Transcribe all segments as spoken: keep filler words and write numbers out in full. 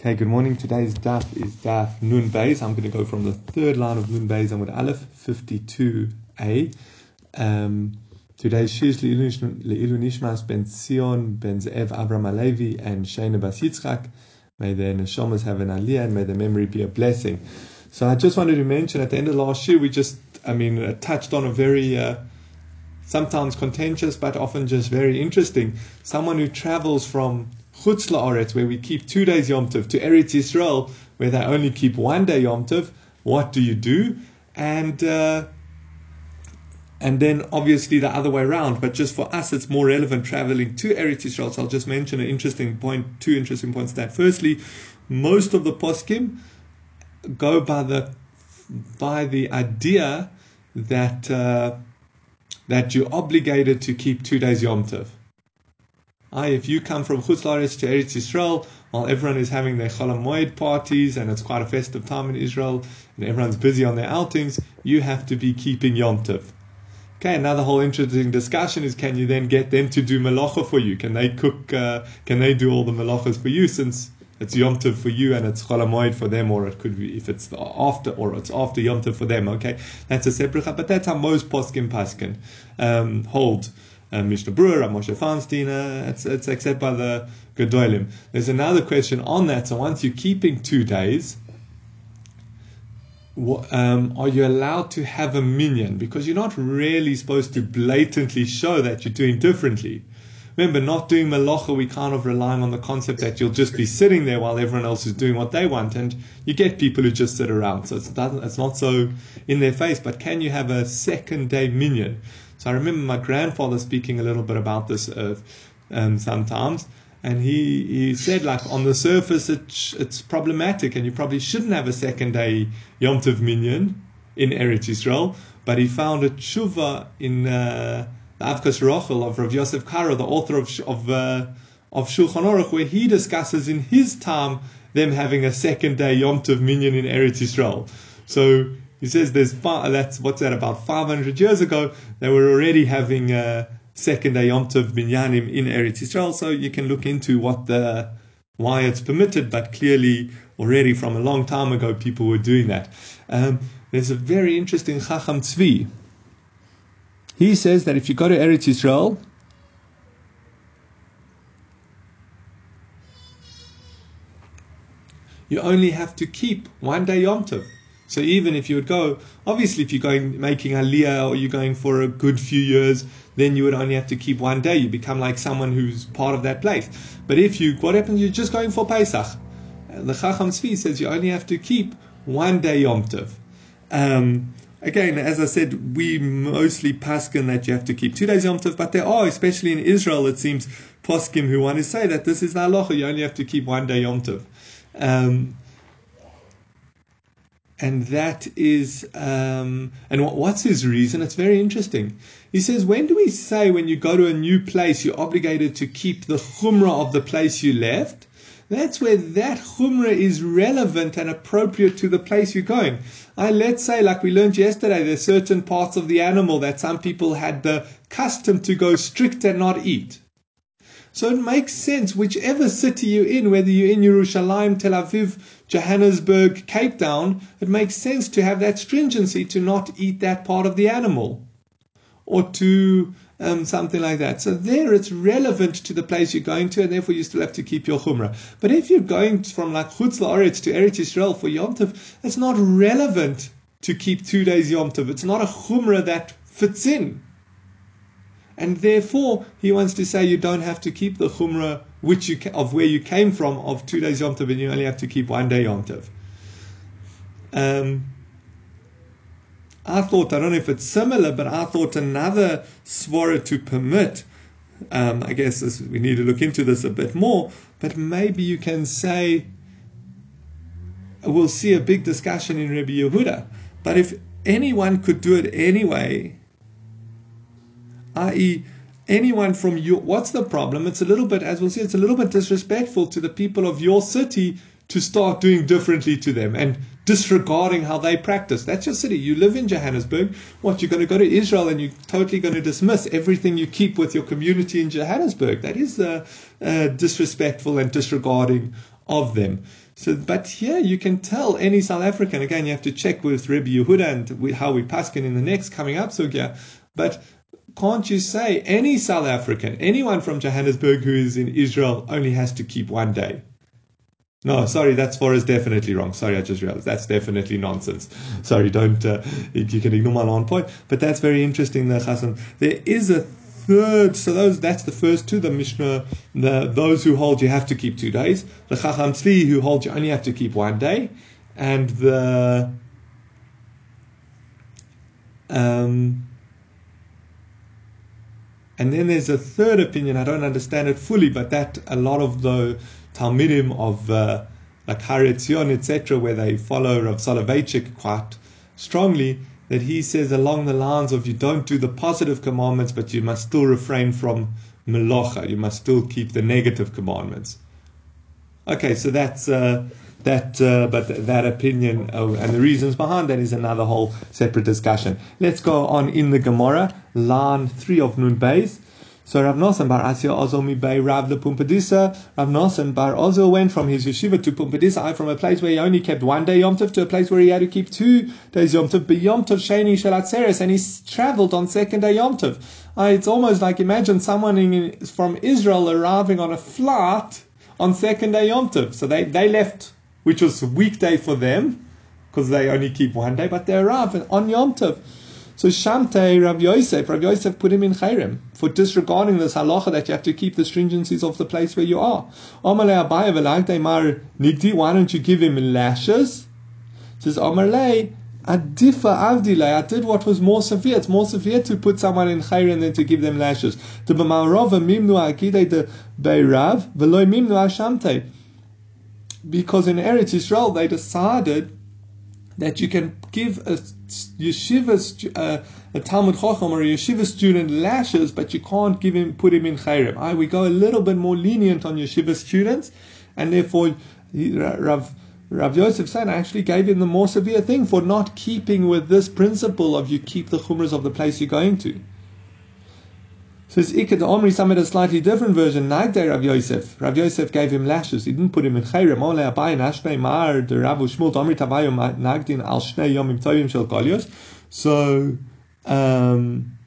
Okay, good morning. Today's daf is Daf Noon Beis. I'm going to go from the third line of Noon Beis. I'm with Aleph fifty-two a. Um, today's Shish Le'ilu Nishmas Ben Sion, Ben Ze'ev Avram Alevi, and Shana Bas Yitzchak. May their neshamas have an Aliyah, and may their memory be a blessing. So I just wanted to mention at the end of last year, we just, I mean, touched on a very, uh, sometimes contentious, but often just very interesting. Someone who travels from Chutzla Aretz, where we keep two days Yom Tov, to Eretz Yisrael, where they only keep one day Yom Tov. What do you do? And uh, and then obviously the other way around. But just for us, it's more relevant traveling to Eretz Yisrael. So I'll just mention an interesting point, two interesting points. That firstly, most of the Poskim go by the by the idea that uh, that you're obligated to keep two days Yom Tov. I, if you come from Chutzla Aretz to Eretz Yisrael, while everyone is having their Cholamoed parties, and it's quite a festive time in Israel, and everyone's busy on their outings, you have to be keeping Yom Tov. Okay, another whole interesting discussion is, can you then get them to do Melachah for you? Can they cook, uh, can they do all the Melachahs for you, since it's Yom Tov for you and it's Cholamoed for them, or it could be if it's after, or it's after Yom Tov for them, okay? That's a separate, but that's how most Poskim Paskin um, hold. Uh, Mishnah Brewer, Rabbi Moshe Feinsteiner, it's, it's accepted by the Gedolim. There's another question on that. So once you're keeping two days, what, um, are you allowed to have a minion? Because you're not really supposed to blatantly show that you're doing differently. Remember, not doing Melachah, we kind of relying on the concept that you'll just be sitting there while everyone else is doing what they want, and you get people who just sit around. So it's, doesn't, it's not so in their face. But can you have a second day minion? So I remember my grandfather speaking a little bit about this uh, um, sometimes, and he, he said, like, on the surface it, it's problematic and you probably shouldn't have a second day Yom Tov Minyan in Eretz Yisrael, but he found a tshuva in uh, the Avkas Rochel of Rav Yosef Karo, the author of of, uh, of Shulchan Aruch, where he discusses in his time them having a second day Yom Tov Minyan in Eretz Yisrael. So he says there's five, that's what's that about five hundred years ago they were already having a second day Yom Tov Binyanim in Eretz Yisrael, so you can look into what the why it's permitted, but clearly already from a long time ago people were doing that. Um, there's a very interesting Chacham Tzvi. He says that if you go to Eretz Yisrael, you only have to keep one day Yom Tov. So even if you would go, obviously if you're going making Aliyah or you're going for a good few years, then you would only have to keep one day. You become like someone who's part of that place. But if you, what happens, you're just going for Pesach. The Chacham Tzvi says you only have to keep one day Yom Tov. Um, again, as I said, we mostly paskin that you have to keep two days Yom Tov, but there are, especially in Israel, it seems, poskim who want to say that this is the halacha, you only have to keep one day Yom Tov. Um, And that is, um, and what, what's his reason? It's very interesting. He says, when do we say when you go to a new place, you're obligated to keep the chumrah of the place you left? That's where that chumrah is relevant and appropriate to the place you're going. I let's say, like we learned yesterday, there's certain parts of the animal that some people had the custom to go strict and not eat. So it makes sense, whichever city you're in, whether you're in Yerushalayim, Tel Aviv, Johannesburg, Cape Town, it makes sense to have that stringency to not eat that part of the animal or to um, something like that. So there it's relevant to the place you're going to, and therefore you still have to keep your chumrah. But if you're going from like Chutzla Aretz to Eretz Yisrael for Yom Tov, it's not relevant to keep two days Yom Tov. It's not a chumrah that fits in. And therefore, he wants to say you don't have to keep the chumrah which you, of where you came from of two days Yom Tov, and you only have to keep one day Yom Tov. Um, I thought, I don't know if it's similar, but I thought another svara to permit, um, I guess this, we need to look into this a bit more, but maybe you can say, we'll see a big discussion in Rabbi Yehuda, but if anyone could do it anyway, that is, anyone from your, what's the problem? It's a little bit, as we'll see, it's a little bit disrespectful to the people of your city to start doing differently to them and disregarding how they practice. That's your city. You live in Johannesburg. What, you're going to go to Israel and you're totally going to dismiss everything you keep with your community in Johannesburg? That is uh, uh, disrespectful and disregarding of them. So, but here you can tell any South African, again, you have to check with Rabbi Yehuda and we, how we Paskin in the next coming up sugya, but can't you say any South African, anyone from Johannesburg who is in Israel only has to keep one day? No, sorry, that's for us definitely wrong. Sorry, I just realized that's definitely nonsense. Sorry, don't, uh, you can ignore my long point. But that's very interesting there, Chassan. There is a third, so those, that's the first two, the Mishnah, the, those who hold you have to keep two days. The Chacham Tzvi who hold you only have to keep one day. And the, um, and then there's a third opinion, I don't understand it fully, but that a lot of the Talmidim of uh, like Eretz Yisrael, et cetera, where they follow Rav Soloveitchik quite strongly, that he says along the lines of you don't do the positive commandments, but you must still refrain from Melachah. You must still keep the negative commandments. Okay, so that's uh, that. Uh, but th- that opinion uh, and the reasons behind that is another whole separate discussion. Let's go on in the Gomorrah, line three of Noon Beis. So Ravnos bar Asya Ozel mi bay Rav the Pumpadisa. Ravnos bar Ozel went from his yeshiva to Pumpadisa, from a place where he only kept one day Yom Tov to a place where he had to keep two days Yom Tov. But Yom Tov Sheni Shalatzeres, and he travelled on second day Yom Tov. Uh, it's almost like imagine someone in, from Israel arriving on a flight on second day Yom Tov. So they, they left, which was a weekday for them, because they only keep one day, but they arrived on Yom Tov. So Shamtei Rabbi Yosef, Rabbi Yosef put him in Chayrem for disregarding this halacha that you have to keep the stringencies of the place where you are. Omalei Abaye v'lagdei Mar Nigdi, why don't you give him lashes? Says Omalei Adifa Avdilei, I did what was more severe. It's more severe to put someone in Chayrem than to give them lashes. The B'marov Mimnu Akidei the Beirav v'loi Mimnu Ashamtei, because in Eretz Yisrael they decided that you can give a yeshiva, uh, a Talmud Chacham or a yeshiva student lashes, but you can't give him, put him in Chayrem. I, we go a little bit more lenient on yeshiva students, and therefore he, Rav, Rav Yosef saying, I actually gave him the more severe thing for not keeping with this principle of you keep the Chumras of the place you're going to. So it's Ikad Omri, some had a slightly different version. Nagdin Rav Yosef. Rav Yosef gave him lashes. He didn't put him in Chayrem. Oleh Abai Nashmei Mar the Rav Ushmul Omri Tavayu Nagdin Al Shnei Yomim Tovim Shel Kolios. So um,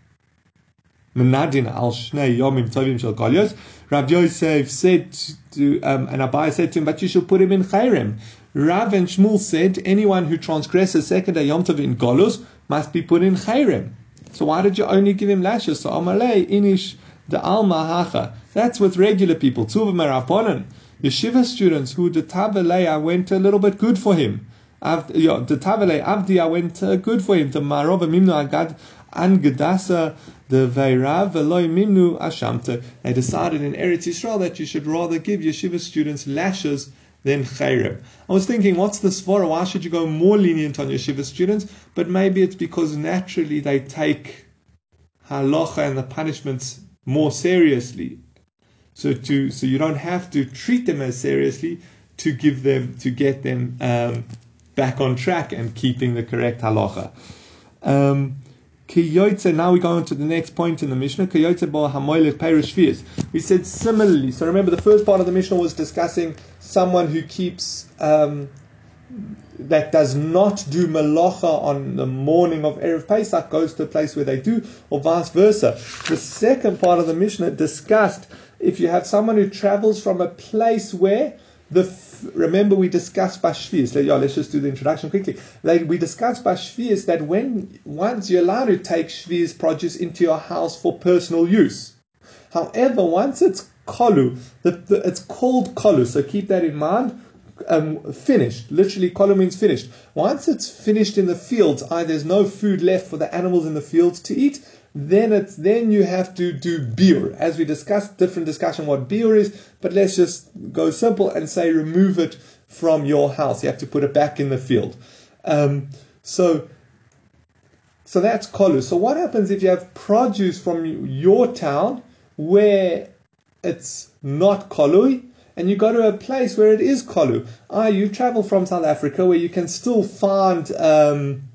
Nagdin Al Shnei Yomim Tovim Shel Kolios. Rav Yosef said to um, and Abai said to him, but you should put him in Chayrem. Rav and Shmuel said, anyone who transgresses second day Yom Tov in Golos must be put in Chayrem. So why did you only give him lashes? So Amalei Inish the Alma Hacha. That's with regular people. Tzuv Meraponen, yeshiva students who the Tavalei I went a little bit good for him. The Tavalei Avdi I went good for him. The Marov Mimnu Agad Angedasa the Veirav Eloi Mimnu Ashamte. They decided in Eretz Yisrael that you should rather give yeshiva students lashes than Chayrem. I was thinking, what's the svara? Why should you go more lenient on yeshiva students? But maybe it's because naturally they take halacha and the punishments more seriously. So to so you don't have to treat them as seriously to give them to get them um, back on track and keeping the correct halacha. Um, Kiyote, now we go on to the next point in the Mishnah. Kiyote bo hamoilek perush shvius. We said similarly. So remember, the first part of the Mishnah was discussing someone who keeps, um, that does not do Melachah on the morning of Erev Pesach goes to a place where they do, or vice versa. The second part of the Mishnah discussed if you have someone who travels from a place where the remember we discussed Bashvias. Let's just do the introduction quickly. We discussed Bashvias that when once you're allowed to take Shvias produce into your house for personal use. However, once it's kolu, the, the, it's called kolu. So keep that in mind. Um, finished. Literally, kolu means finished. Once it's finished in the fields, either there's no food left for the animals in the fields to eat. Then it's then you have to do biur, as we discussed. Different discussion what biur is, but let's just go simple and say remove it from your house. You have to put it back in the field. Um, so, so that's kolu. So what happens if you have produce from your town where it's not kolu, and you go to a place where it is kolu? Ah, you travel from South Africa where you can still find. Um,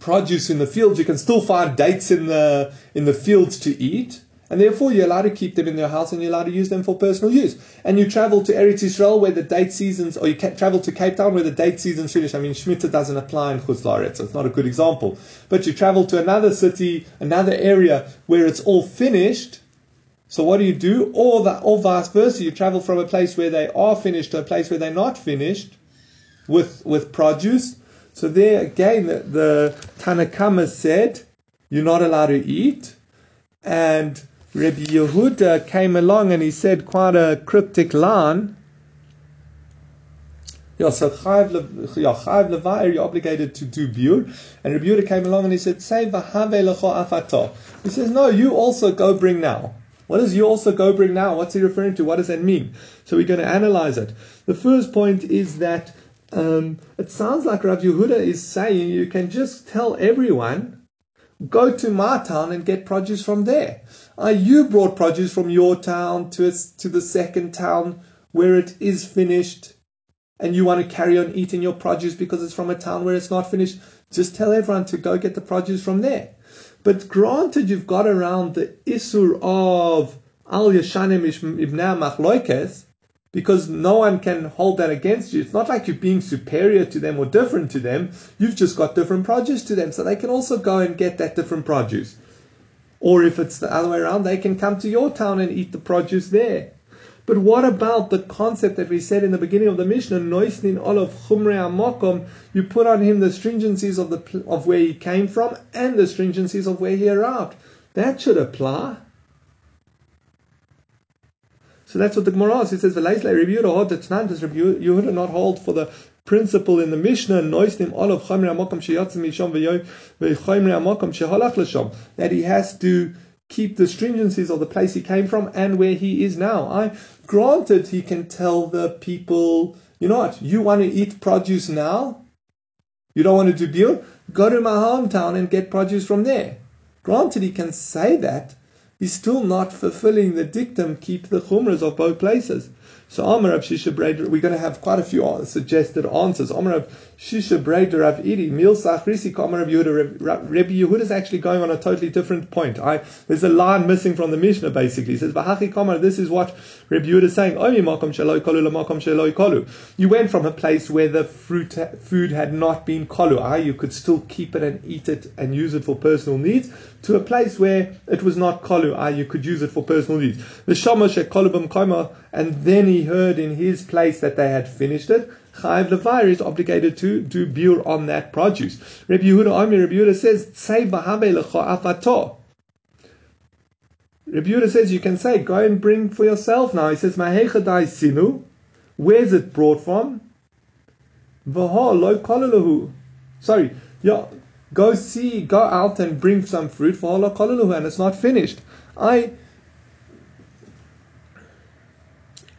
Produce in the fields, you can still find dates in the in the fields to eat, And therefore you're allowed to keep them in your house and you're allowed to use them for personal use. And you travel to Eretz Yisrael where the date seasons, or you ca- travel to Cape Town where the date seasons finish. I mean, Shmita doesn't apply in Chutzla Aretz, so it's not a good example. But you travel to another city, another area where it's all finished. So what do you do? Or, the, or vice versa, you travel from a place where they are finished to a place where they're not finished with with produce. So there again, the, the Tanakama said, you're not allowed to eat. And Rabbi Yehuda came along and he said quite a cryptic line. Yeah, so Chayv Levai, you're obligated to do biur. And Rabbi Yehuda came along and he said, Say v'havei lecho afato. He says, no, you also go bring now. What does you also go bring now? What's he referring to? What does that mean? So we're going to analyze it. The first point is that um, it sounds like Rabbi Yehuda is saying you can just tell everyone, go to my town and get produce from there. Uh, you brought produce from your town to a, to the second town where it is finished, and you want to carry on eating your produce because it's from a town where it's not finished. Just tell everyone to go get the produce from there. But granted, you've got around the isur of al yashanim ibna machloikes, because no one can hold that against you. It's not like you're being superior to them or different to them. You've just got different produce to them. So they can also go and get that different produce. Or if it's the other way around, they can come to your town and eat the produce there. But what about the concept that we said in the beginning of the Mishnah, Noisnin olav chumrei makom? You put on him the stringencies of the of where he came from and the stringencies of where he arrived. That should apply. So that's what the Gemara asks. It says, Rabbi Yehuda not hold for the principle in the Mishnah, that he has to keep the stringencies of the place he came from and where he is now. I granted he can tell the people, you know what, you want to eat produce now? You don't want to do biur? Go to my hometown and get produce from there. Granted he can say that, he's still not fulfilling the dictum, keep the chumras of both places. So Amar Rav Shisha Breid, we're going to have quite a few suggested answers. Amar Rav Shisha Breid Rav Idi, Mil Sachrisi, Amar Rav Yehuda. Rabbi Yehuda is actually going on a totally different point. I, there's a line missing from the Mishnah, basically. He says, V'hachi Kamar, this is what Rabbi Yehuda is saying. Omi makom shelo kolu lamakom shelo kolu. You went from a place where the fruit, food had not been kolu. Ah, you could still keep it and eat it and use it for personal needs, to a place where it was not kolu. Ah, you could use it for personal needs. V'shamo shekolu b'mkomo, and then he He heard in his place that they had finished it. Chayiv Levayer is obligated to do biur on that produce. Rabbi Yehuda Omer, Rabbi Yehuda says, Tzei v'havei lecho afato. Rabbi Yehuda says, you can say, go and bring for yourself now. He says, Ma'hecha dai sinu, where's it brought from? V'ho lo kolulahu. Sorry, yo, go see, go out and bring some fruit, v'ho lo kolulahu, and it's not finished. I...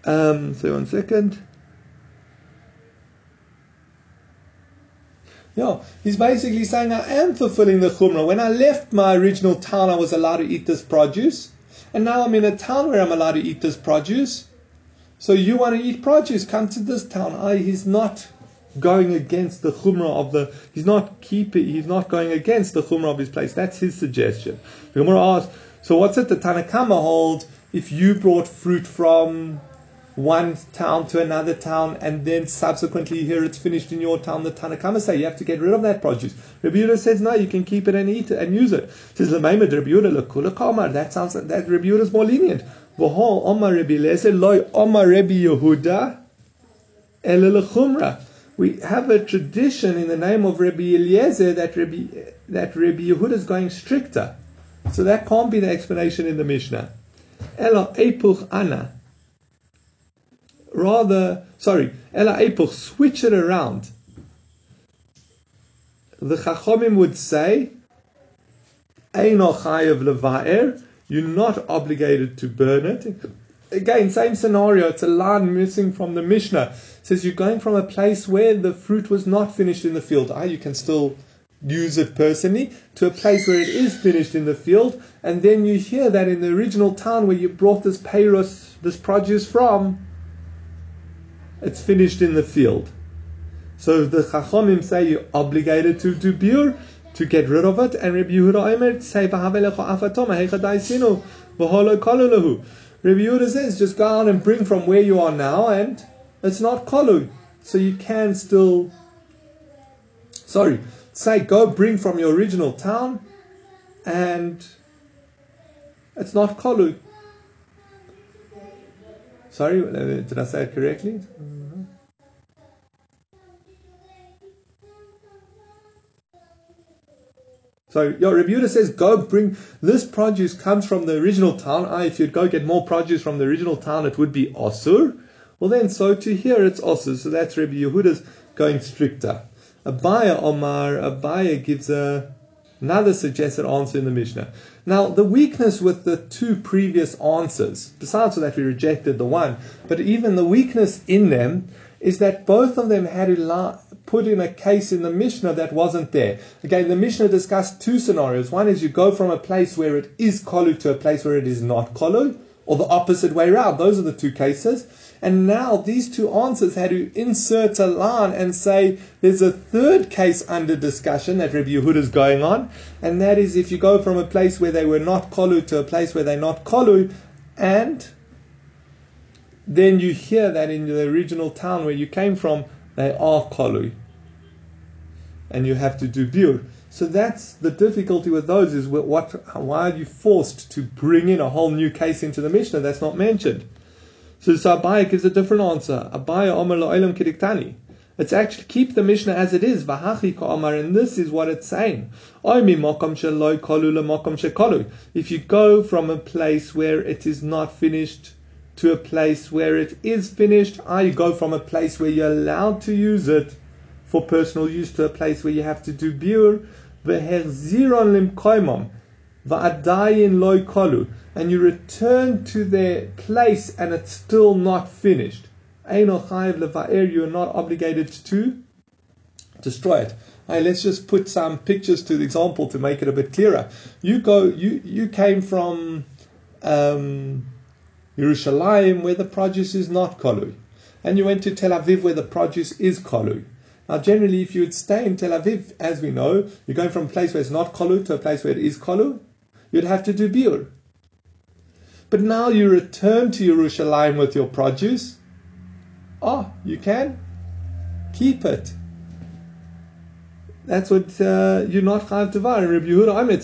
Um, so one second. Yeah, he's basically saying I am fulfilling the chumrah. When I left my original town, I was allowed to eat this produce. And now I'm in a town where I'm allowed to eat this produce. So you want to eat produce, come to this town. I, he's not going against the chumrah of the... He's not keeping... He's not going against the chumrah of his place. That's his suggestion. The Gemara asks, so what's it the Tanakama hold if you brought fruit from one town to another town, and then subsequently here it's finished in your town? The Tanakama say you have to get rid of that produce. Rabbi Yehuda says no, you can keep it and eat it and use it. Says L'meimed Rabbi Yehuda l'kula kamar. That sounds like that Rabbi Yehuda is more lenient. V'hol Omar Rabbi Eliezer loy Omar Rabbi Yehuda ele l'chumra. We have a tradition in the name of Rabbi Eliezer that Rabbi that Rabbi Yehuda is going stricter. So that can't be the explanation in the Mishnah. Ela epuch ana. Rather, sorry, Ela Epoch, switch it around. The Chachomim would say, Eino Chayev Levaer, you're not obligated to burn it. Again, same scenario, it's a line missing from the Mishnah. It says you're going from a place where the fruit was not finished in the field. Ah, you can still use it personally, to a place where it is finished in the field. And then you hear that in the original town where you brought this peiros, this produce from, it's finished in the field. So the Chachomim say you're obligated to do biur, to get rid of it. And Rabbi Yehuda Omer say, Rabbi Yehuda says, just go out and bring from where you are now, and it's not kolu. So you can still, sorry, say go bring from your original town, and it's not kolu. Sorry, did I say it correctly? So your Rabbi Yehuda says, go bring, this produce comes from the original town. Ah, if you'd go get more produce from the original town, it would be Asur. Well then, so to here it's Asur. So that's Rabbi Yehuda's going stricter. Abaya Omar, Abaya gives a, another suggested answer in the Mishnah. Now, the weakness with the two previous answers, besides that we rejected the one, but even the weakness in them is that both of them had to put in a case in the Mishnah that wasn't there. Again, the Mishnah discussed two scenarios. One is you go from a place where it is kolu to a place where it is not kolu, or the opposite way around. Those are the two cases. And now these two answers had to insert a line and say there's a third case under discussion that Rabbi Yehuda is going on, and that is if you go from a place where they were not kolu to a place where they're not kolu, and then you hear that in the original town where you came from, they are kolu, and you have to do biur. So that's the difficulty with those, is what, why are you forced to bring in a whole new case into the Mishnah that's not mentioned? So, so Abaya gives a different answer. Abaya Omer Lo'elam Kiriktani. It's actually keep the Mishnah as it is. Vahachi Ka'amar, and this is what it's saying. Oimi Mokam Shelo Kolu L'Mokam Shekolu. If you go from a place where it is not finished to a place where it is finished, or you go from a place where you're allowed to use it for personal use to a place where you have to do biur, V'herziron Lim Koimam. Va'adayin Lo Kolu. And you return to their place and it's still not finished. Eino chayev levaer, you are not obligated to destroy it. Hey, let's just put some pictures to the example to make it a bit clearer. You go, you, you came from um, Yerushalayim where the produce is not kolu, and you went to Tel Aviv where the produce is kolu. Now, generally, if you would stay in Tel Aviv, as we know, you're going from a place where it's not kolu to a place where it is kolu, you'd have to do biur. But now you return to Yerushalayim with your produce. Oh, you can keep it. That's what uh, you're not chayav devar. Rabbi Yehuda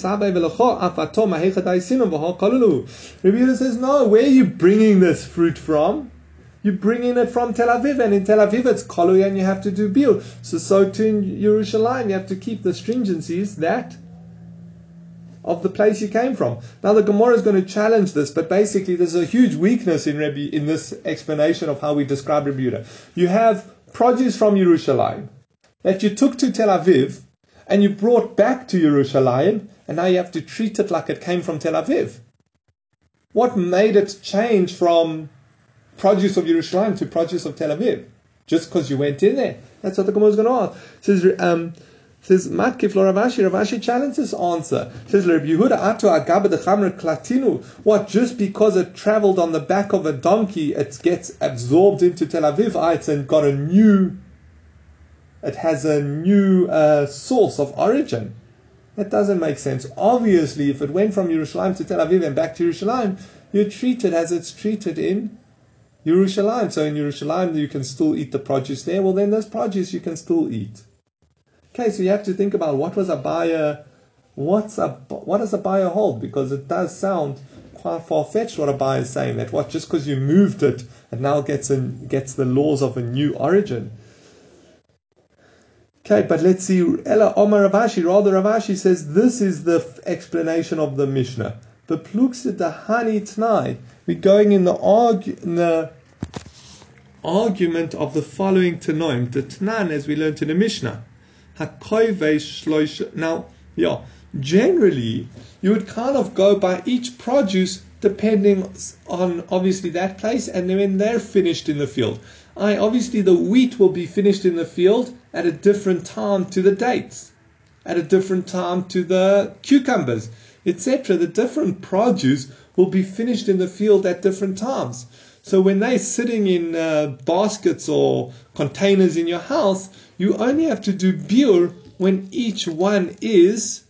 says, no, where are you bringing this fruit from? You're bringing it from Tel Aviv, and in Tel Aviv it's kolu, and you have to do biur. So, so to Yerushalayim, you have to keep the stringencies that of the place you came from. Now the Gomorrah is going to challenge this, but basically there's a huge weakness in Rabbi, in this explanation of how we describe Rabbi Yehuda. You have produce from Yerushalayim that you took to Tel Aviv and you brought back to Yerushalayim, and now you have to treat it like it came from Tel Aviv. What made it change from produce of Yerushalayim to produce of Tel Aviv? Just because you went in there. That's what the Gomorrah is going to ask. It says, um, says Matkif Loravashi, Ravashi challenges this answer. Says Rabbi Yehuda Atu Agaba de Chamra Klatinu. What, just because it travelled on the back of a donkey, it gets absorbed into Tel Aviv? Ah, it's got a new, it has a new uh, source of origin. That doesn't make sense. Obviously, if it went from Yerushalayim to Tel Aviv and back to Yerushalayim, you treat it as it's treated in Yerushalayim. So in Yerushalayim, you can still eat the produce there. Well, then this produce you can still eat. Okay, so you have to think about what was Abaya, what's a, what does Abaya hold? Because it does sound quite far-fetched what Abaya is saying, that what, just because you moved it, it now gets in, gets the laws of a new origin. Okay, but let's see, Ella Omar Ravashi, rather Ravashi says, this is the f- explanation of the Mishnah. The Pluksa Dahani Tnai, we're going in the argu- in the argument of the following Tanoim, the Tnan, as we learned in the Mishnah. Now, yeah, generally, you would kind of go by each produce depending on, obviously, that place and when they're finished in the field. I, obviously, the wheat will be finished in the field at a different time to the dates, at a different time to the cucumbers, et cetera. The different produce will be finished in the field at different times. So when they're sitting in uh, baskets or containers in your house, you only have to do biur when each one is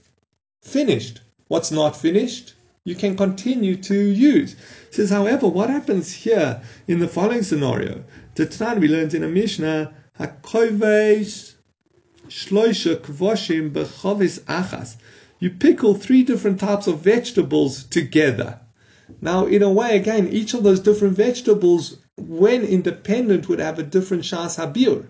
finished. What's not finished you can continue to use. It says, however, what happens here in the following scenario? The Tanan we learned in a Mishnah, hakovesh shloisha kvoshim bechovis achas. You pickle three different types of vegetables together. Now, in a way, again, each of those different vegetables, when independent, would have a different shas habir,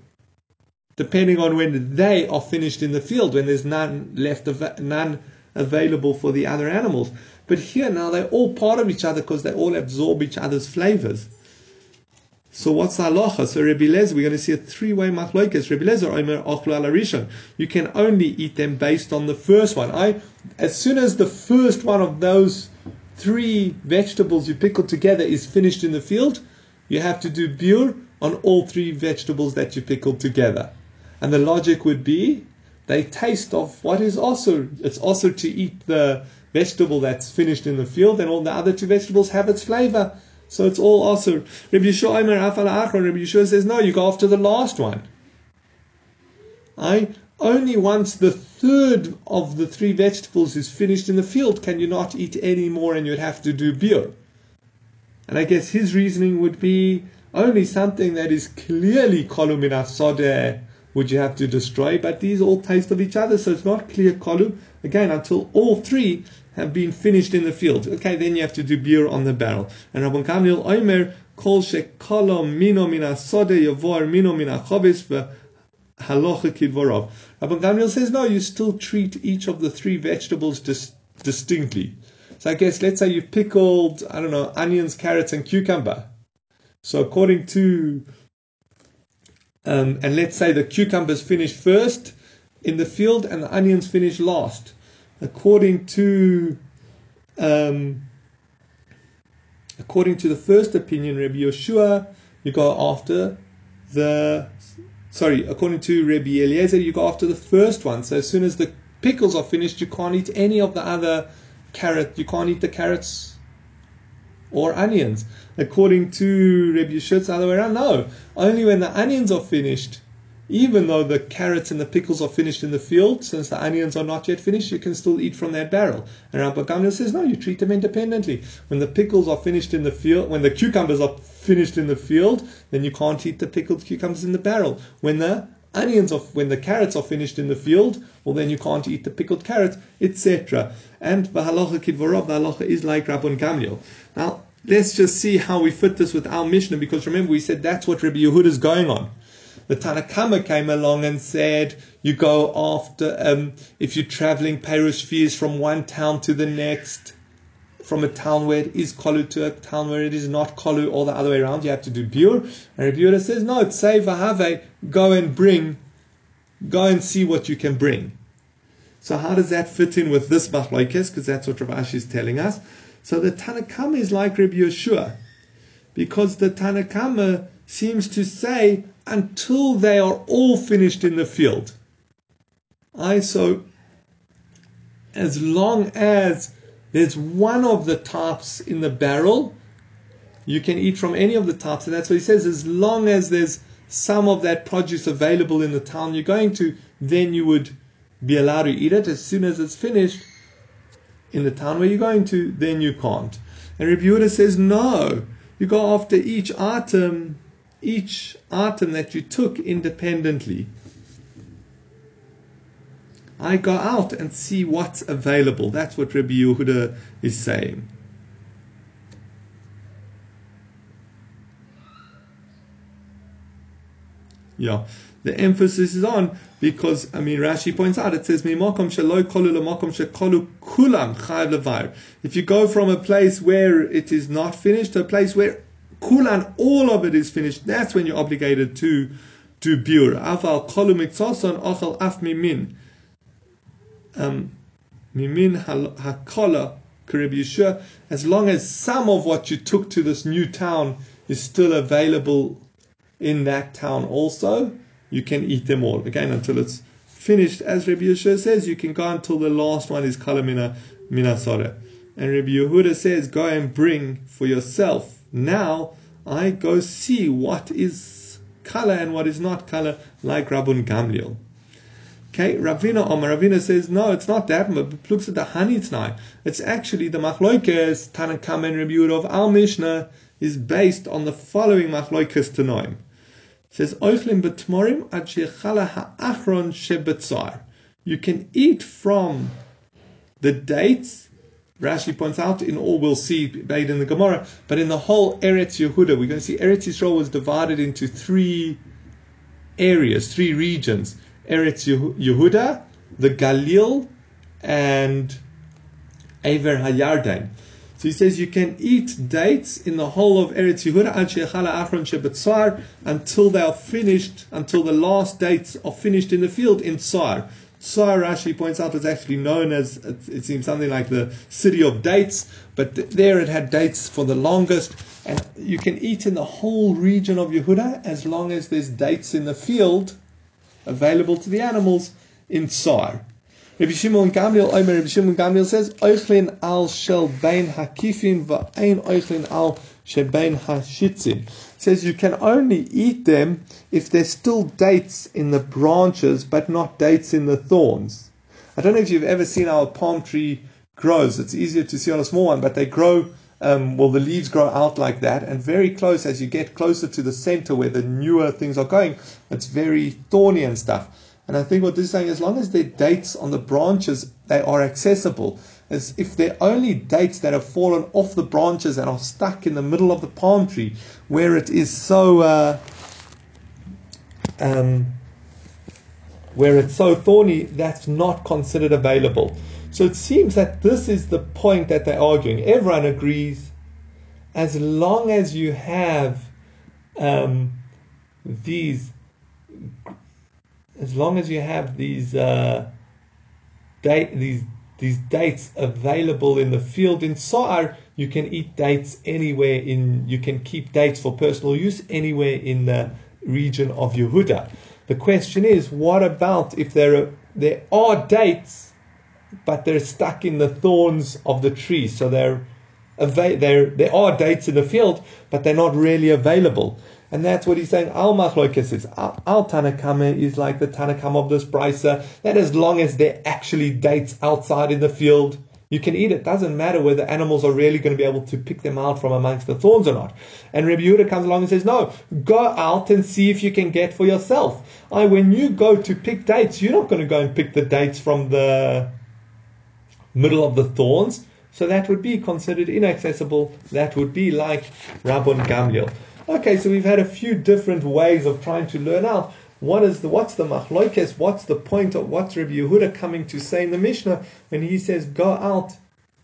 depending on when they are finished in the field, when there's none left, av- none available for the other animals. But here now, they're all part of each other because they all absorb each other's flavors. So what's the halacha? So Rebbe Lezer, we're going to see a three-way machlokas. Rebbe Lezer, Omer, Ochlu al Rishon. You can only eat them based on the first one. I, as soon as the first one of those three vegetables you pickle together is finished in the field, you have to do biur on all three vegetables that you pickled together. And the logic would be, they taste of what is also, it's also to eat the vegetable that's finished in the field, and all the other two vegetables have its flavor. So it's all also. Rabbi Yeshua Omer Afal Achron, Rabbi Yeshua says, no, you go after the last one. I Only once the third of the three vegetables is finished in the field can you not eat any more, and you'd have to do biur. And I guess his reasoning would be, only something that is clearly kolum min hasodeh would you have to destroy, but these all taste of each other, so it's not clear kolum, again, until all three have been finished in the field. Okay, then you have to do biur on the barrel. And Rabban Gamliel Omer, kol she kolum mino min hasodeh yavor mino min hachovis v'halocha kidvorov. Rabban Gamliel says, no, you still treat each of the three vegetables dis- distinctly. So I guess, let's say you pickled, I don't know, onions, carrots, and cucumber. So according to, um, and let's say the cucumbers finish first in the field and the onions finish last. According to, um, according to the first opinion, Rabbi Yoshua, you go after the, sorry, according to Rabbi Eliezer, you go after the first one. So as soon as the pickles are finished, you can't eat any of the other carrot, you can't eat the carrots or onions. According to Rabbi Yeshua, it's the other way around. No, only when the onions are finished, even though the carrots and the pickles are finished in the field, since the onions are not yet finished, you can still eat from that barrel. And Rabbi Gamliel says, no, you treat them independently. When the pickles are finished in the field, when the cucumbers are finished in the field, then you can't eat the pickled cucumbers in the barrel. When the onions, are, when the carrots are finished in the field, well, then you can't eat the pickled carrots, et cetera. And the halacha kidvorov, the halacha is like Rabban Gamliel. Now, let's just see how we fit this with our Mishnah, because remember we said that's what Rabbi Yehuda is going on. The Tanna Kama came along and said, you go after, um, if you're traveling Perush fees from one town to the next, from a town where it is kolu to a town where it is not kolu, all the other way around, you have to do biur. And Rabbi Yehuda says, no, it's say vahave, go and bring, go and see what you can bring. So how does that fit in with this machlokes? Because that's what Rav Ashi is telling us. So the Tanna Kama is like Rabbi Yeshua, because the Tanna Kama seems to say until they are all finished in the field. I so as long as there's one of the types in the barrel, you can eat from any of the types, and that's what he says. As long as there's some of that produce available in the town you're going to, then you would be allowed to eat it. As soon as it's finished in the town where you're going to, then you can't. And Rabbi Yehuda says, no, you go after each item, each item that you took independently. I go out and see what's available. That's what Rabbi Yehuda is saying. Yeah, the emphasis is on, because, I mean, Rashi points out, it says, if you go from a place where it is not finished to a place where kulan, all of it is finished, that's when you're obligated to do biur. Um, as long as some of what you took to this new town is still available in that town also, you can eat them all. Again, until it's finished, as Rabbi Yeshua says, you can go until the last one is kala mina minasore. And Rabbi Yehuda says, go and bring for yourself. Now, I go see what is kala and what is not kala, like Rabban Gamliel. Okay, Ravina Omar Ravina says, no, it's not that, but looks at the honey tonight. It's actually the Machloikes, Tanakam and Rabbi Yehuda of our Mishnah is based on the following Machloikes Tanoim. It says, Oichlim betmorim ad shechala ha'achron shebetzar. You can eat from the dates, Rashi points out, in all we'll see, made in the Gomorrah, but in the whole Eretz Yehuda, we're going to see Eretz Yisrael was divided into three areas, three regions. Eretz Yehuda, the Galil, and Aver HaYarden. So he says you can eat dates in the whole of Eretz Yehuda until they are finished, until the last dates are finished in the field in Tsar. Tsar, Rashi points out, is actually known as, it seems, something like the city of dates, but there it had dates for the longest. And you can eat in the whole region of Yehuda as long as there's dates in the field available to the animals in Tsar. Rabbi Shimon Gamliel, Omer Rabbi Shimon Gamliel says, Oichlin al shel bein hakifin va'ein oichlin al shebein hashitzin. Says you can only eat them if there's still dates in the branches, but not dates in the thorns. I don't know if you've ever seen how a palm tree grows. It's easier to see on a small one, but they grow, um, well, the leaves grow out like that, and very close, as you get closer to the center where the newer things are going, it's very thorny and stuff. And I think what this is saying, as long as there are dates on the branches, they are accessible. As if they're only dates that have fallen off the branches and are stuck in the middle of the palm tree, where it is so, uh, um, where it's so thorny, that's not considered available. So it seems that this is the point that they're arguing. Everyone agrees, as long as you have um, these. As long as you have these uh, date, these these dates available in the field in Sa'ar, you can eat dates anywhere in. You can keep dates for personal use anywhere in the region of Yehuda. The question is, what about if there are, there are dates, but they're stuck in the thorns of the tree? So they're, they're there are dates in the field, but they're not really available. And that's what he's saying. Al Machloikes is Al Tanakame is like the Tanakam of this brisa, that as long as there actually dates outside in the field, you can eat it. Doesn't matter whether animals are really going to be able to pick them out from amongst the thorns or not. And Rabbi Yehuda comes along and says, no, go out and see if you can get for yourself. I, when you go to pick dates, you're not going to go and pick the dates from the middle of the thorns. So that would be considered inaccessible. That would be like Rabban Gamliel. Okay, so we've had a few different ways of trying to learn out what is the, what's the machlokes, what's the point of what's Rabbi Yehuda coming to say in the Mishnah when he says go out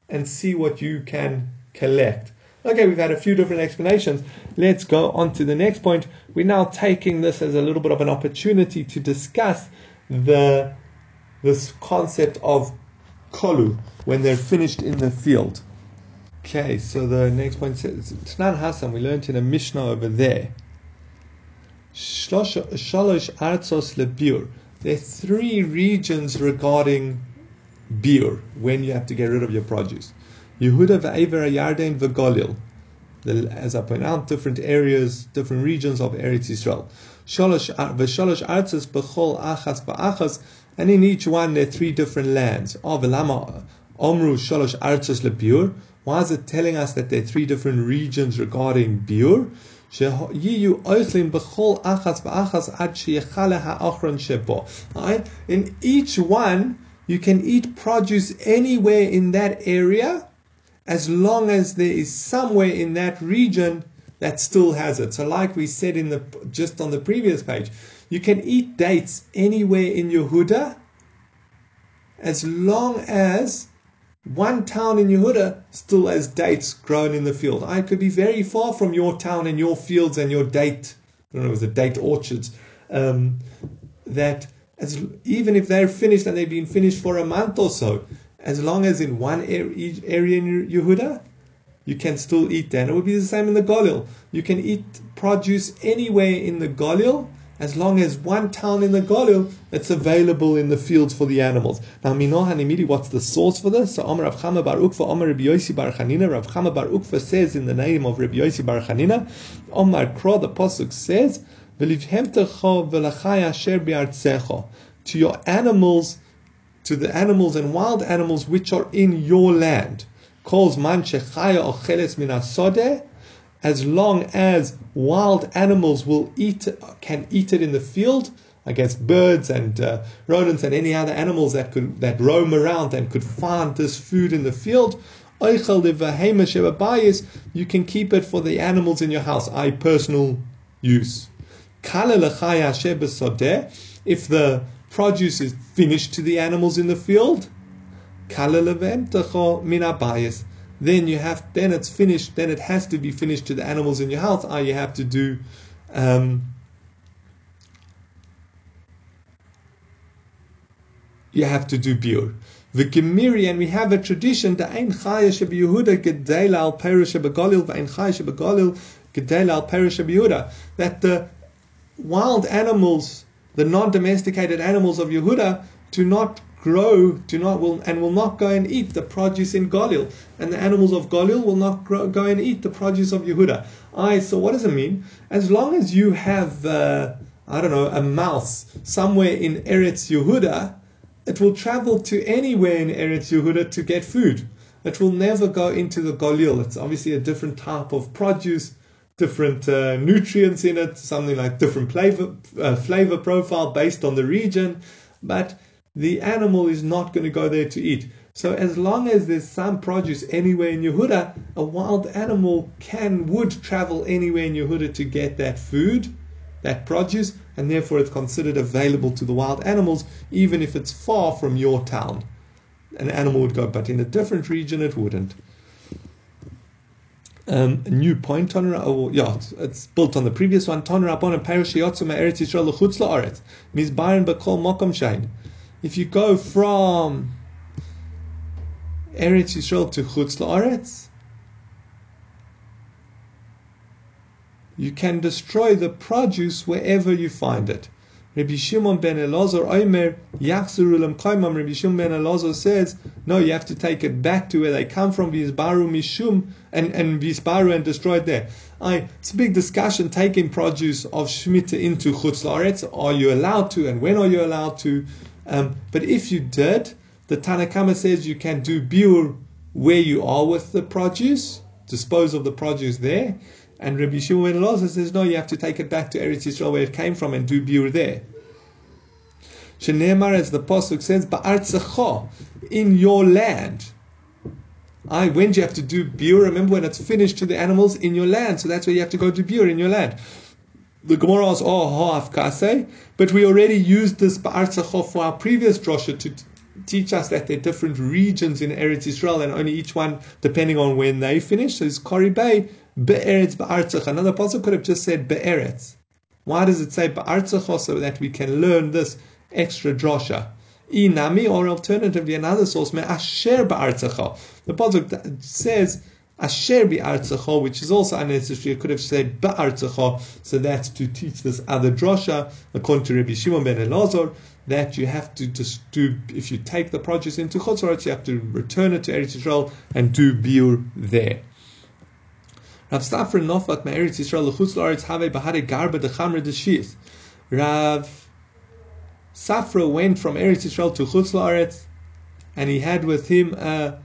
and see what you can collect. Okay, we've had a few different explanations. Let's go on to the next point. We're now taking this as a little bit of an opportunity to discuss the this concept of kolu when they're finished in the field. Okay, so the next point says Tnan Hassan, we learned in a Mishnah over there. Shalosh Arzos lebiur. There are three regions regarding biur, when you have to get rid of your produce. Yehuda ve'Ever HaYarden ve'Galil. As I point out, different areas, different regions of Eretz Yisrael. Shalosh ve'Shalosh Arzos bechol achas ba'achas, and in each one there are three different lands. Oh, ve'lama omru shalosh arzos lebiur. Why is it telling us that there are three different regions regarding biur? Right? In each one, you can eat produce anywhere in that area, as long as there is somewhere in that region that still has it. So, like we said in the just on the previous page, you can eat dates anywhere in Yehuda, as long as one town in Yehuda still has dates grown in the field. I could be very far from your town and your fields and your date, I don't know, it was the date orchards, um, that as, even if they're finished and they've been finished for a month or so, as long as in one area, area in Yehuda, you can still eat that. It would be the same in the Golil. You can eat produce anywhere in the Golil, as long as one town in the Golil that's available in the fields for the animals. Now, Mino Hanimiri, what's the source for this? So, Amar Rav Chama Bar Ukva, Amar Rabbi Yosi Bar Chanina. Rav Chama Bar Ukva says in the name of Rabbi Yosi Bar Chanina, Amar Kro, the Pasuk says, V'livhemtecho v'lachaya asher bi'artzecho. to your animals, to the animals and wild animals which are in your land. Calls man shechaya ocheles min hasodeh, as long as wild animals will eat, can eat it in the field. I guess birds and uh, rodents and any other animals that could that roam around and could find this food in the field. You can keep it for the animals in your house, that is personal use. If the produce is finished to the animals in the field, then you have then it's finished, then it has to be finished to the animals in your house. Ah, you have to do um, you have to do biur. The Gemiri, and we have a tradition, the Ein Chaya Sheba Yehuda Gedela Al Peira Sheba Galil, the Ein Chaya Sheba Galil Gedela Al Peira Sheba Yehuda, that the wild animals, the non-domesticated animals of Yehuda, do not grow, do not will and will not go and eat the produce in Galil, and the animals of Galil will not grow, go and eat the produce of Yehuda. Aye, so what does it mean? As long as you have, uh, I don't know, a mouse somewhere in Eretz Yehuda, it will travel to anywhere in Eretz Yehuda to get food. It will never go into the Galil. It's obviously a different type of produce, different uh, nutrients in it, something like different flavor, uh, flavor profile based on the region. But the animal is not going to go there to eat. So as long as there's some produce anywhere in Yehuda, a wild animal can would travel anywhere in Yehuda to get that food, that produce, and therefore it's considered available to the wild animals, even if it's far from your town. An animal would go, but in a different region it wouldn't. Um, a new point, Tonra, oh, yeah, it's, it's built on the previous one. Tonra upon a parish yotzuma Eretz Yisrael Chutzla Aretz Mizbarin Bakol Mokom Shain. If you go from Eretz Yisrael to Chutzla Aretz, you can destroy the produce wherever you find it. Rabbi Shimon ben Elazar Omer, Yachzurulam Kaimam, Rabbi Shimon ben Elazar says, no, you have to take it back to where they come from, Vizbaru Mishum, and, and Vizbaru and destroy it there. I, it's a big discussion, taking produce of Shmita into Chutzla Aretz. Are you allowed to, and when are you allowed to? Um, but if you did, the Tanna Kama says you can do biur where you are with the produce, dispose of the produce there. And Rabbi Shimon ben Elazar says, no, you have to take it back to Eretz Yisrael where it came from and do biur there. Sheneemar, as the Pasuk says, Ba'artzecha, in your land. I, when do you have to do biur? Remember, when it's finished to the animals in your land. So that's where you have to go to biur, in your land. The Gomorrah asks, oh, ha'af kaseh, but we already used this Ba'artzecha for our previous drasha to teach us that there are different regions in Eretz Yisrael and only each one depending on when they finish. So it's Kari Bay, Be'eretz Ba'artzach. Another apostle could have just said Be'eretz. Why does it say Ba'artzach? So that we can learn this extra drasha. Inami, or alternatively another source, Me'asher Ba'artzach. The apostle says Asher Ba'artzach, which is also unnecessary. It could have said Ba'artzach. So that's to teach this other drasha, according to Rabbi Shimon ben Elazar, that you have to just do, if you take the produce into Chutzla Aretz, you have to return it to Eretz Yisrael and do biur there. Rav Safra Nofat Ma'eretz Yisrael Chutzla Aretz Have Bahare Garba de Chamre de Shiz. Rav Safra went from Eretz Yisrael to Chutzla Aretz, and he had with him a,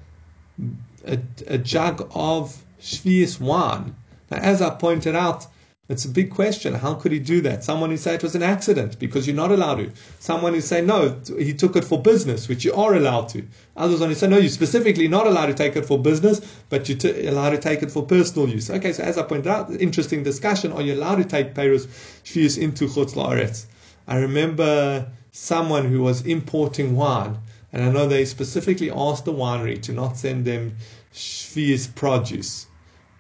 a, a jug of Shvius wine. Now, as I pointed out, it's a big question. How could he do that? Someone who said it was an accident, because you're not allowed to. Someone who say no, he took it for business, which you are allowed to. Others who say no, you're specifically not allowed to take it for business, but you're t- allowed to take it for personal use. Okay, so as I pointed out, interesting discussion. Are you allowed to take Peiros Shvius into Chutzla Aretz? I remember someone who was importing wine, and I know they specifically asked the winery to not send them Shvius produce.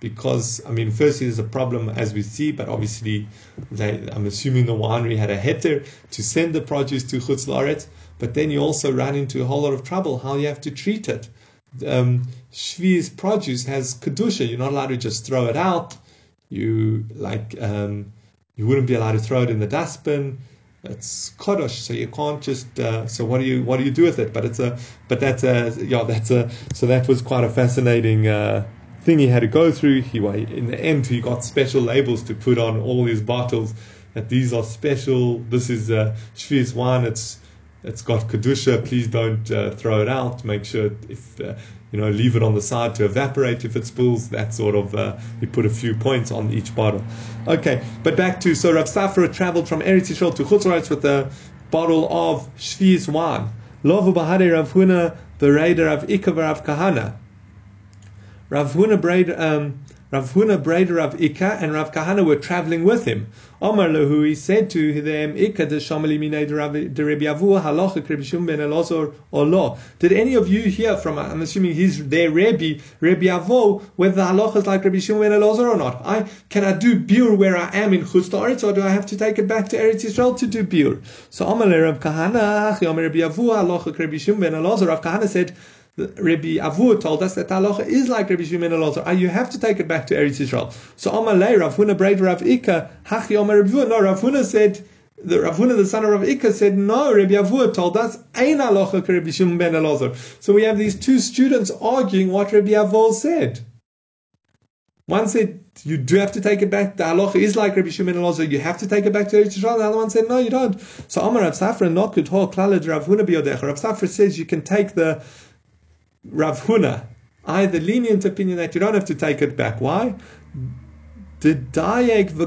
Because, I mean, firstly, there's a problem as we see, but obviously, they, I'm assuming the winery had a heter to send the produce to Chutzla Aretz, but then you also run into a whole lot of trouble how you have to treat it. Um, Shvi's produce has Kedusha. You're not allowed to just throw it out. You like um, you wouldn't be allowed to throw it in the dustbin. It's Kodosh, so you can't just. Uh, so what do you what do you do with it? But it's a but that's a yeah that's a so that was quite a fascinating Uh, thing he had to go through. He, in the end, he got special labels to put on all his bottles that these are special. This is uh, Shvius wine. It's it's got kedusha, please don't uh, throw it out. Make sure if uh, you know, leave it on the side to evaporate if it spills. That sort of uh, we put a few points on each bottle. Okay, but back to so Rav Safra traveled from Eretz Yisrael to Chutzla Aretz with a bottle of shvi'is wine. Lovu b'hadei Rav Huna b'reida Rav Ika v'Rav Kahana. Rav Huna b'reida um, Rav Huna b'reida Rav Ika and Rav Kahana were traveling with him. Omar lehu, he said to them, Ika d'shamali minei d'Reb Yavua halacha kribishum ben Elazar olo. Did any of you hear from, I'm assuming he's their Rebbe, Reb Yavo, whether the halacha is like Kribishum ben Elazar or not? I Can I do biur where I am in Chutzla Aretz, or do I have to take it back to Eretz Yisrael to do biur? So Omar le Rav Kahana, Chi Omar Reb Yavua halacha kribishum ben Elazar. Rav Kahana said, Rabbi Avur told us that halacha is like Rabbi Shimon Elazar. You have to take it back to Eretz Yisrael. So Amar Lei Rav Huna b'reid Rav Ika Hachi Amar Rabbi Avur. No, Rav Huna said, the Rav Huna the son of Rav Ika said, no, Rabbi Avur told us Ein halacha Rabbi Shimon ben Elazar. So we have these two students arguing what Rabbi Avur said. One said, you do have to take it back. The halacha is like Rabbi Shimon Elazar. You have to take it back to Eretz Yisrael. The other one said, no, you don't. So Amar Rav Safra not good hol klalad Rav Huna b'yodecha. Rav Safra says you can take the Rav Huna, I the lenient opinion that you don't have to take it back. Why? Because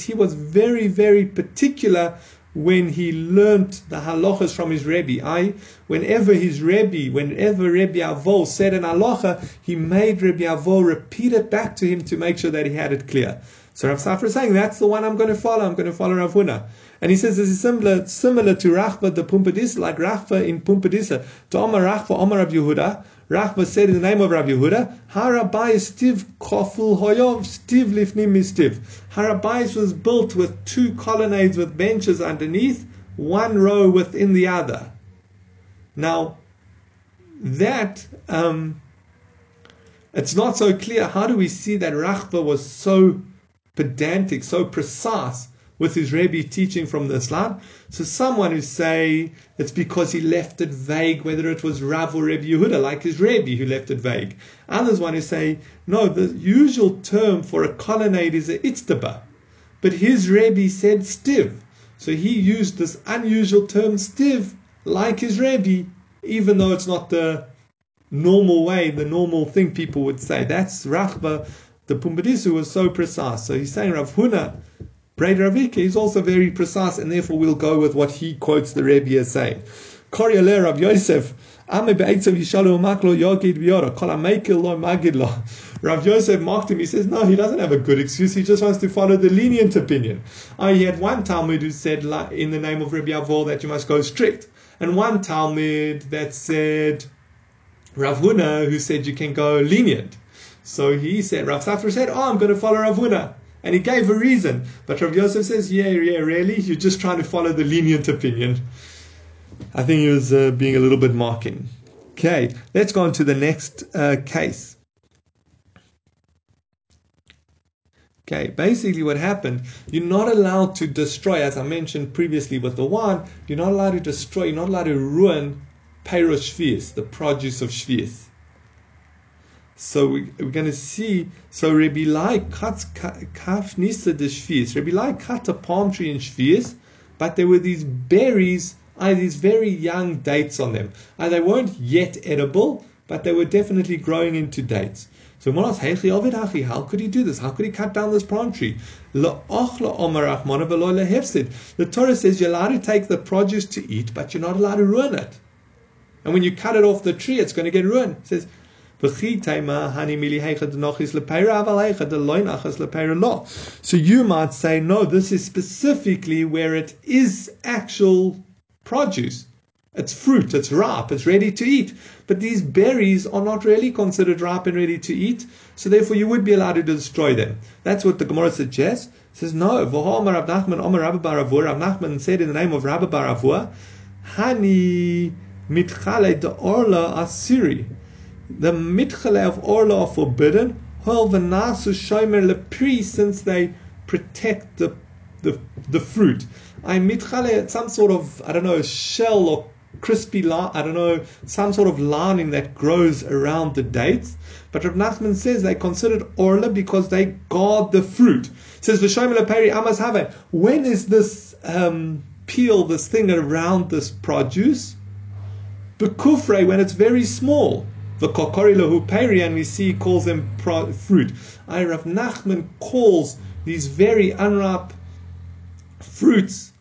he was very, very particular when he learnt the halachas from his Rebbe. I, whenever his Rebbe, whenever Rebbe Avol said an halacha, he made Rebbe Avol repeat it back to him to make sure that he had it clear. So Rav Safra is saying, that's the one I'm going to follow. I'm going to follow Rav Huna. And he says this is similar, similar to Rachva the Pumpadisa, like Rachva in Pumpadisa. To Omar Rachva, Omar Rav Yehuda. Rachva said in the name of Rav Yehuda, Harabayis stiv koful hoyov stiv lifnim mistiv. Harabayis was built with two colonnades with benches underneath, one row within the other. Now, that, um, it's not so clear. How do we see that Rachva was so pedantic, so precise with his Rebbe teaching from the Islam? So someone who say it's because he left it vague whether it was Rav or Rebbe Yehuda, like his Rebbe who left it vague. Others want to say, no, the usual term for a colonnade is a itztaba. But his Rebbe said stiv. So he used this unusual term stiv like his Rebbe, even though it's not the normal way, the normal thing people would say. That's Rachba the Pumbadisu was so precise. So he's saying Rav Huna Brei Rav Ika is also very precise, and therefore we'll go with what he quotes the Rebbe as saying. Koryaleh Rav Yosef, Ame be'etzav yishalu umaklo yogid biyoro, kol ameikil lo magid lo. Rav Yosef mocked him. He says, no, he doesn't have a good excuse. He just wants to follow the lenient opinion. Oh, he had one Talmud who said in the name of Rabbi Avol that you must go strict, and one Talmud that said, Rav Huna, who said you can go lenient. So he said, Rav Safra said, oh, I'm going to follow Rav Huna. And he gave a reason. But Rav Yosef says, yeah, yeah, really? You're just trying to follow the lenient opinion. I think he was uh, being a little bit mocking. Okay, let's go on to the next uh, case. Okay, basically what happened, you're not allowed to destroy, as I mentioned previously with the wine, you're not allowed to destroy, you're not allowed to ruin peiros shvi'is, the produce of shvi'is. So we, we're going to see, so Rabbi Lai cuts kaf nisa de shvi'is. Rabbi Lai cut a palm tree in shvi'is, but there were these berries, uh, these very young dates on them. Uh, they weren't yet edible, but they were definitely growing into dates. So Moras Hechi Ovid Hachi, how could he do this? How could he cut down this palm tree? The Torah says you're allowed to take the produce to eat, but you're not allowed to ruin it. And when you cut it off the tree, it's going to get ruined. It says, so you might say, no, this is specifically where it is actual produce. It's fruit, it's ripe, it's ready to eat. But these berries are not really considered ripe and ready to eat, so therefore you would be allowed to destroy them. That's what the Gemara suggests. It says, no, Rav Nachman said in the name of Rabbi Bar Avua, Hani mitchale de orla asiri. The mitchale of orla are forbidden, since they protect the the, the fruit. I mitchale, some sort of, I don't know, shell or crispy, la- I don't know, some sort of lining that grows around the dates. But Rav Nachman says they considered orla because they guard the fruit. It says, when is this um, peel this thing around this produce, b'kufre, when it's very small, the kokori lehu peri, and we see he calls them pro- fruit. I, Rav Nachman calls these very unripe fruits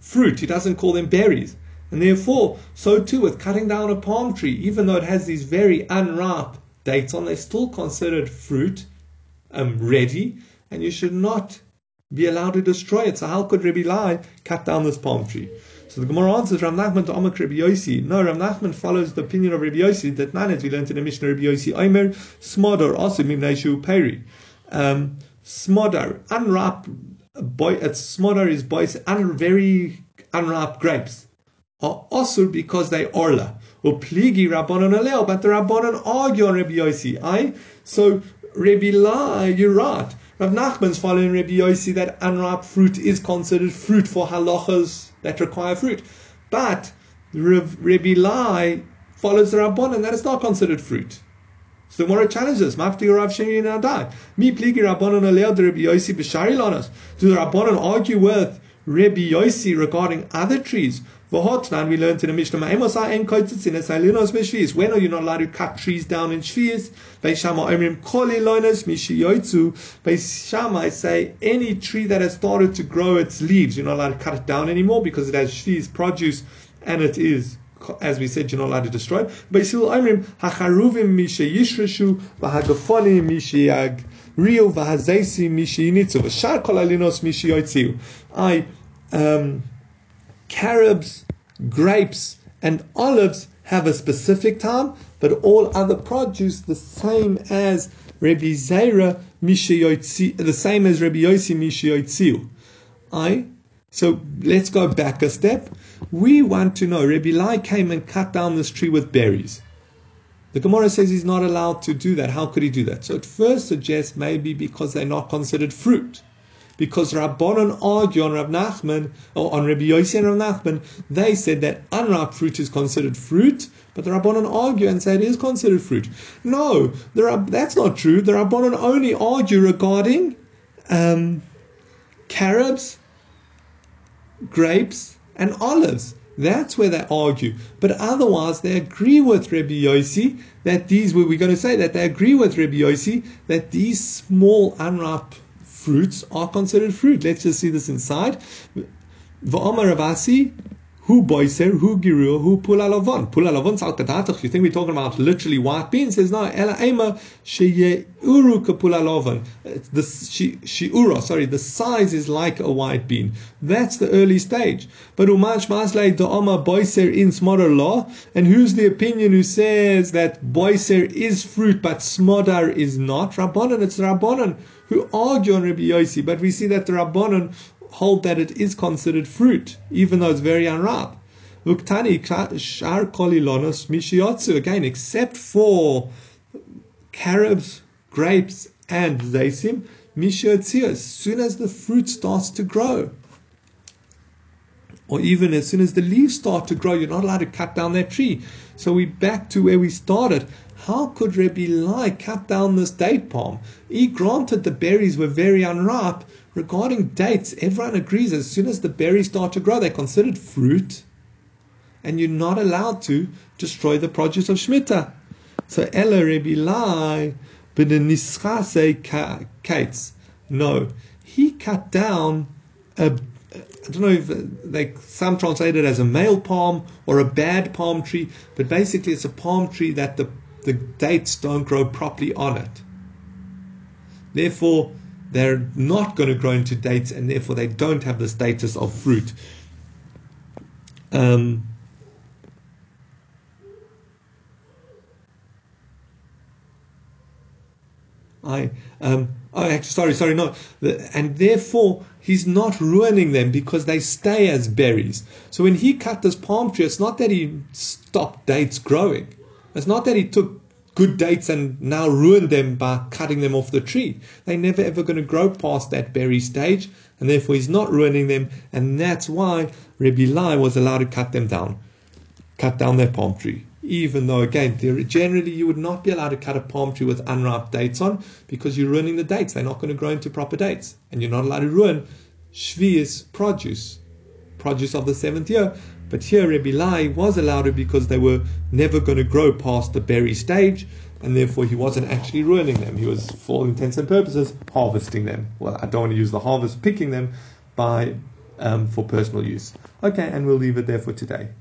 fruit. He doesn't call them berries. And therefore, so too with cutting down a palm tree, even though it has these very unripe dates on, they're still considered fruit, um, ready, and you should not be allowed to destroy it. So how could Rabbi Lai cut down this palm tree? So the Gemara answers, Rav Nachman to Amak Rabbi Yossi. No, Rav Nachman follows the opinion of Rabbi Yossi, that none, as we learned in the Mishnah, Rabbi Yossi, Omer, Smodar, Asim, Imneshu, Peri. Um, Smodar, unripe, boy, Smodar is boys, un, very unripe grapes. Are osur because they orla. Or pligi Rabbanon aleo, but the Rabbanon argue on Rabbi Yossi. Aye? So Rabbi Lai, you're right. Rav Nachman's following Rabbi Yossi that unripe fruit is considered fruit for halachas that require fruit. But Rabbi Lai follows the Rabbanon and that is not considered fruit. So the Gemara challenges, Mafti Rav Shemi Nadai. Mi pligi Rabbanon aleo de Rabbi Yossi b'shari lanos. Do the Rabbanon argue with Rabbi Yossi regarding other trees? And we learned in the Mishnah, when are you not allowed to cut trees down in Shvi'is? Bei Shammai, I say any tree that has started to grow its leaves, you're not allowed to cut it down anymore because it has Shvi'is produce and it is, as we said, you're not allowed to destroy. Bei Sil Omrim, hacharuvim mishe yishreshu, v'hagafonim mishe yag riu, v'hazeisi mishe yinitzu, v'shar kol alinos mishe yoitziu. I, um... carobs, grapes, and olives have a specific time, but all other produce the same as Rabbi Zera Mishayotzi, the same as Rabbi Yossi Mishayotziu. Aye? So let's go back a step. We want to know, Rabbi Lai came and cut down this tree with berries. The Gemara says he's not allowed to do that. How could he do that? So it first suggests maybe because they're not considered fruit. Because Rabbanon argue on Rav Nachman, or on Rabbi Yossi and Rav Nachman, they said that unripe fruit is considered fruit, but the Rabbanon argue and say it is considered fruit. No, the Rab- that's not true. The Rabbanon only argue regarding um, carobs, grapes, and olives. That's where they argue. But otherwise, they agree with Rabbi Yossi that these, we're going to say that they agree with Rabbi Yossi that these small unripe fruits are considered fruit. Let's just see this inside. V'omar Ravasi, hu boiser, hu giru, hu pulalavon. Pulalavon salkadatach. You think we're talking about literally white beans? Says no. Ela ema sheyeuru kapulalavon. The sheura, sorry, the size is like a white bean. That's the early stage. But umanch maslei da'omar boiser in smodar law. And who's the opinion who says that boiser is fruit but smodar is not? Rabbanon. It's Rabbanon who argue on Rabbi Yossi, but we see that the Rabbanon hold that it is considered fruit, even though it's very unripe. Again, except for carobs, grapes, and zaysim, mishiyotziu, as soon as the fruit starts to grow, or even as soon as the leaves start to grow, you're not allowed to cut down that tree. So we're back to where we started. How could Rabbi Lai cut down this date palm? He granted the berries were very unripe. Regarding dates, everyone agrees as soon as the berries start to grow, they're considered fruit. And you're not allowed to destroy the produce of Shmita. So, Ella Rabbi Lai, b'nenischase kates. No, he cut down a I don't know if they some translate it as a male palm or a bad palm tree, but basically it's a palm tree that the The dates don't grow properly on it. Therefore, they're not going to grow into dates, and therefore they don't have the status of fruit. Um, I um, oh, actually, sorry, sorry, no, and therefore he's not ruining them because they stay as berries. So when he cut this palm tree, it's not that he stopped dates growing. It's not that he took good dates and now ruined them by cutting them off the tree. They're never ever going to grow past that berry stage, and therefore he's not ruining them, and that's why Rabbi Lai was allowed to cut them down, cut down that palm tree. Even though, again, generally you would not be allowed to cut a palm tree with unripe dates on because you're ruining the dates. They're not going to grow into proper dates, and you're not allowed to ruin Shvi'is produce. produce of the seventh year. But here Rebbe Lai was allowed it because they were never going to grow past the berry stage, and therefore he wasn't actually ruining them. He was, for all intents and purposes, harvesting them. Well, I don't want to use the harvest, picking them by um, for personal use. Okay, and we'll leave it there for today.